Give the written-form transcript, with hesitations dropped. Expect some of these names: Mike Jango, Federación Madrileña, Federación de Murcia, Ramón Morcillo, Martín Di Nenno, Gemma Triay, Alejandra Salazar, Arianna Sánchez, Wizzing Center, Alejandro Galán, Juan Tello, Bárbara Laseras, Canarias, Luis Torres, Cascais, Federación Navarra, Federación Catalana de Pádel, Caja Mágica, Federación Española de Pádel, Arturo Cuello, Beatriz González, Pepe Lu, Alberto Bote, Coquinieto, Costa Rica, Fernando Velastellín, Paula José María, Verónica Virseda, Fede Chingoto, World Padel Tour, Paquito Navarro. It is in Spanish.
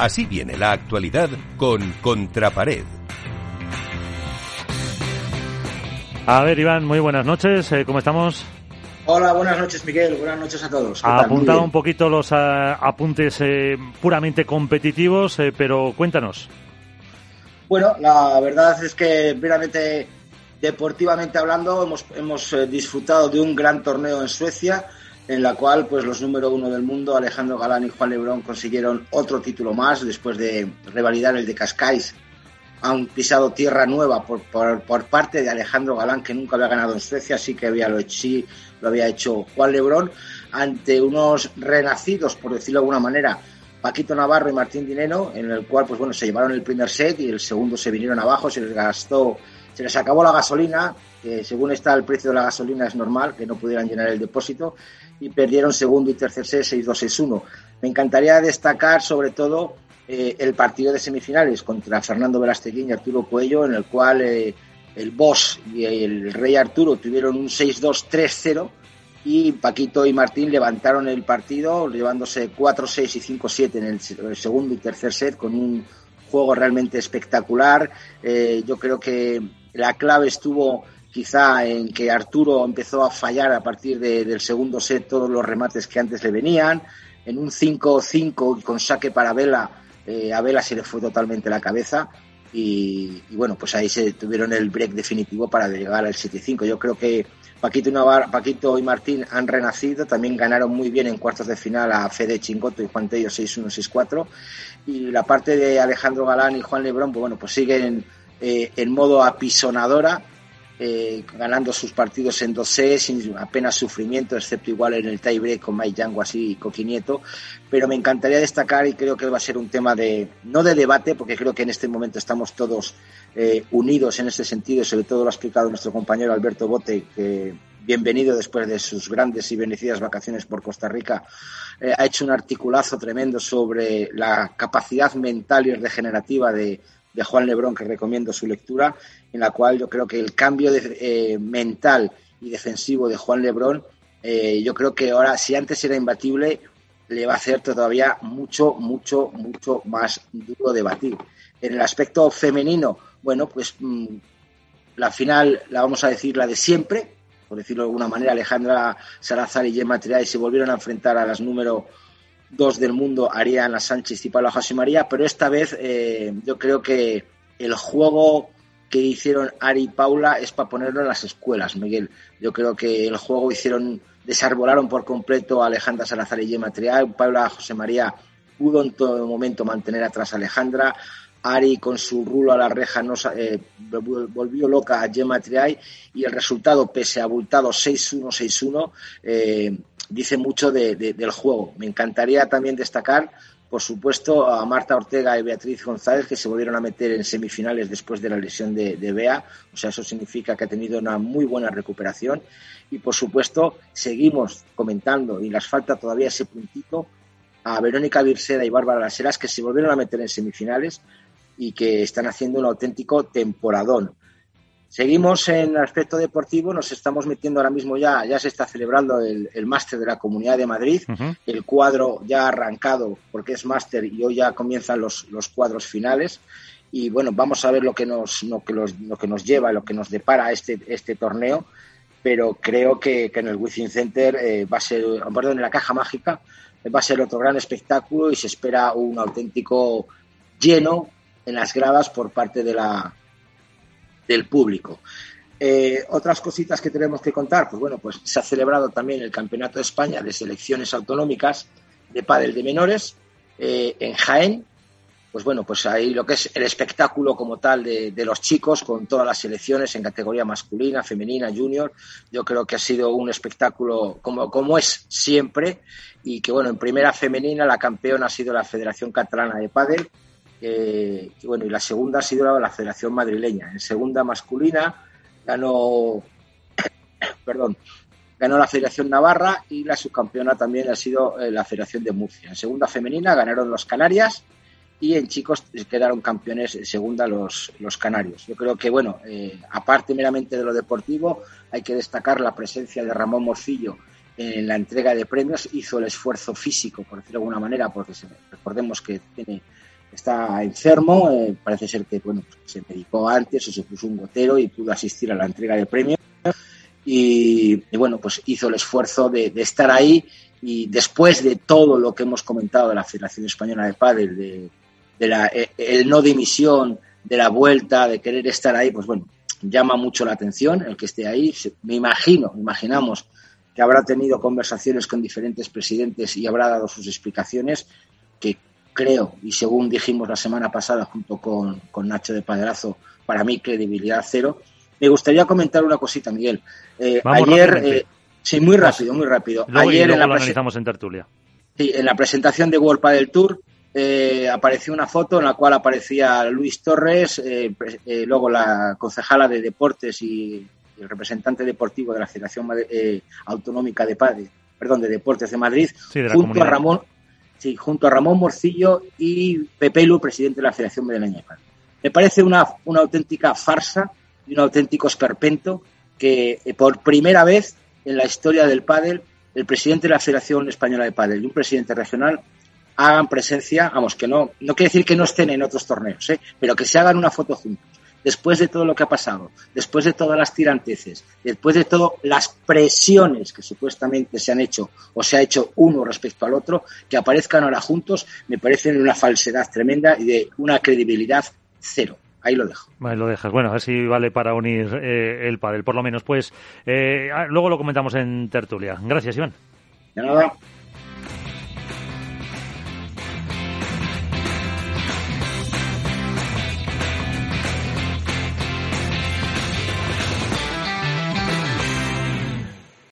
Así viene la actualidad con Contrapared. A ver, Iván, muy buenas noches, ¿cómo estamos? Hola, buenas noches, Miguel, buenas noches a todos. Ha apuntado un poquito los apuntes puramente competitivos, pero cuéntanos. Bueno, la verdad es que verdaderamente deportivamente hablando hemos disfrutado de un gran torneo en Suecia, en la cual pues los número uno del mundo, Alejandro Galán y Juan Lebrón, consiguieron otro título más después de revalidar el de Cascais. Han pisado tierra nueva por parte de Alejandro Galán, que nunca había ganado en Suecia, así que lo había hecho Juan Lebrón, ante unos renacidos, por decirlo de alguna manera, Paquito Navarro y Martín Di Nenno, en el cual pues bueno, se llevaron el primer set y el segundo se vinieron abajo, se les acabó la gasolina, que según está el precio de la gasolina es normal que no pudieran llenar el depósito, y perdieron segundo y tercer set 6-2, 6-1. Me encantaría destacar sobre todo el partido de semifinales contra Fernando Velastellín y Arturo Cuello, en el cual el Boss y el Rey Arturo tuvieron un 6-2, 3-0, y Paquito y Martín levantaron el partido llevándose 4-6 y 5-7 en el segundo y tercer set, con un juego realmente espectacular. Yo creo que la clave estuvo quizá en que Arturo empezó a fallar a partir del segundo set todos los remates que antes le venían. En un 5-5 con saque para Vela, a Vela se le fue totalmente la cabeza y bueno, pues ahí se tuvieron el break definitivo para llegar al 7-5. Yo creo que Paquito y Martín han renacido, también ganaron muy bien en cuartos de final a Fede Chingoto y Juan Tello 6-1, 6-4, y la parte de Alejandro Galán y Juan Lebrón, pues bueno, pues siguen en modo apisonadora, ganando sus partidos en 2 sets sin apenas sufrimiento, excepto igual en el tie break con Mike Jango así y Coquinieto. Pero me encantaría destacar, y creo que va a ser un tema no de debate, porque creo que en este momento estamos todos unidos en este sentido, sobre todo lo ha explicado nuestro compañero Alberto Bote, que bienvenido después de sus grandes y bendecidas vacaciones por Costa Rica, ha hecho un articulazo tremendo sobre la capacidad mental y regenerativa de Juan Lebrón, que recomiendo su lectura, en la cual yo creo que el cambio mental y defensivo de Juan Lebrón, yo creo que ahora, si antes era imbatible, le va a hacer todavía mucho, mucho, mucho más duro de batir. En el aspecto femenino, bueno, pues la final, la vamos a decir, la de siempre, por decirlo de alguna manera, Alejandra Salazar y Gemma Triay se volvieron a enfrentar a las número 2 del mundo, Arianna Sánchez y Paula José María, pero esta vez yo creo que el juego que hicieron Ari y Paula es para ponerlo en las escuelas, Miguel. Yo creo que el juego desarbolaron por completo a Alejandra Salazar y Gemma Triay. Paula José María pudo en todo momento mantener atrás a Alejandra. Ari, con su rulo a la reja, volvió loca a Gemma Triay, y el resultado, pese a abultado 6-1, 6-1, dice mucho del juego. Me encantaría también destacar, por supuesto, a Marta Ortega y Beatriz González, que se volvieron a meter en semifinales después de la lesión de Bea. O sea, eso significa que ha tenido una muy buena recuperación. Y, por supuesto, seguimos comentando, y les falta todavía ese puntito, a Verónica Virseda y Bárbara Laseras, que se volvieron a meter en semifinales y que están haciendo un auténtico temporadón. Seguimos en el aspecto deportivo, nos estamos metiendo ahora mismo ya se está celebrando el máster de la Comunidad de Madrid, uh-huh. El cuadro ya ha arrancado porque es máster y hoy ya comienzan los cuadros finales, y bueno, vamos a ver lo que nos lleva, lo que nos depara este torneo, pero creo que en el Wizzing Center en la Caja Mágica va a ser otro gran espectáculo, y se espera un auténtico lleno en las gradas por parte de del público. Otras cositas que tenemos que contar, pues bueno, pues se ha celebrado también el Campeonato de España de Selecciones Autonómicas de Pádel de Menores en Jaén. Pues bueno, pues ahí lo que es el espectáculo como tal de los chicos, con todas las selecciones en categoría masculina, femenina, junior. Yo creo que ha sido un espectáculo como es siempre, y que bueno, en primera femenina la campeona ha sido la Federación Catalana de Pádel, y la segunda ha sido la Federación Madrileña. En segunda masculina ganó la Federación Navarra, y la subcampeona también ha sido la Federación de Murcia. En segunda femenina ganaron los Canarias, y en chicos quedaron campeones en segunda los canarios. Yo creo que bueno, aparte meramente de lo deportivo, hay que destacar la presencia de Ramón Morcillo en la entrega de premios. Hizo el esfuerzo físico, por decirlo de alguna manera, porque recordemos que tiene está enfermo, parece ser que bueno, se medicó antes o se puso un gotero y pudo asistir a la entrega de premios y bueno, pues hizo el esfuerzo de estar ahí, y después de todo lo que hemos comentado de la Federación Española de Pádel, de la no dimisión, de la vuelta, de querer estar ahí, pues bueno, llama mucho la atención el que esté ahí. Imaginamos que habrá tenido conversaciones con diferentes presidentes y habrá dado sus explicaciones, que creo, y según dijimos la semana pasada junto con Nacho de Padelazo, para mí credibilidad cero. Me gustaría comentar una cosita, Miguel. Muy rápido. Ayer lo analizamos en tertulia. Sí, en la presentación de World Padel Tour apareció una foto en la cual aparecía Luis Torres, luego la concejala de Deportes y el representante deportivo de la Federación Autonómica de Pádel, perdón, de Deportes de Madrid, sí, de junto a Ramón Morcillo y Pepe Lu, presidente de la Federación Madrileña de Pádel. Me parece una auténtica farsa y un auténtico esperpento que por primera vez en la historia del pádel el presidente de la Federación Española de Pádel y un presidente regional hagan presencia, vamos, que no quiere decir que no estén en otros torneos, pero que se hagan una foto juntos. Después de todo lo que ha pasado, después de todas las tiranteces, después de todas las presiones que supuestamente se han hecho o se ha hecho uno respecto al otro, que aparezcan ahora juntos, me parecen una falsedad tremenda y de una credibilidad cero. Ahí lo dejo. Ahí lo dejas. Bueno, a ver si vale para unir el pádel, por lo menos. Pues luego lo comentamos en tertulia. Gracias, Iván. De nada.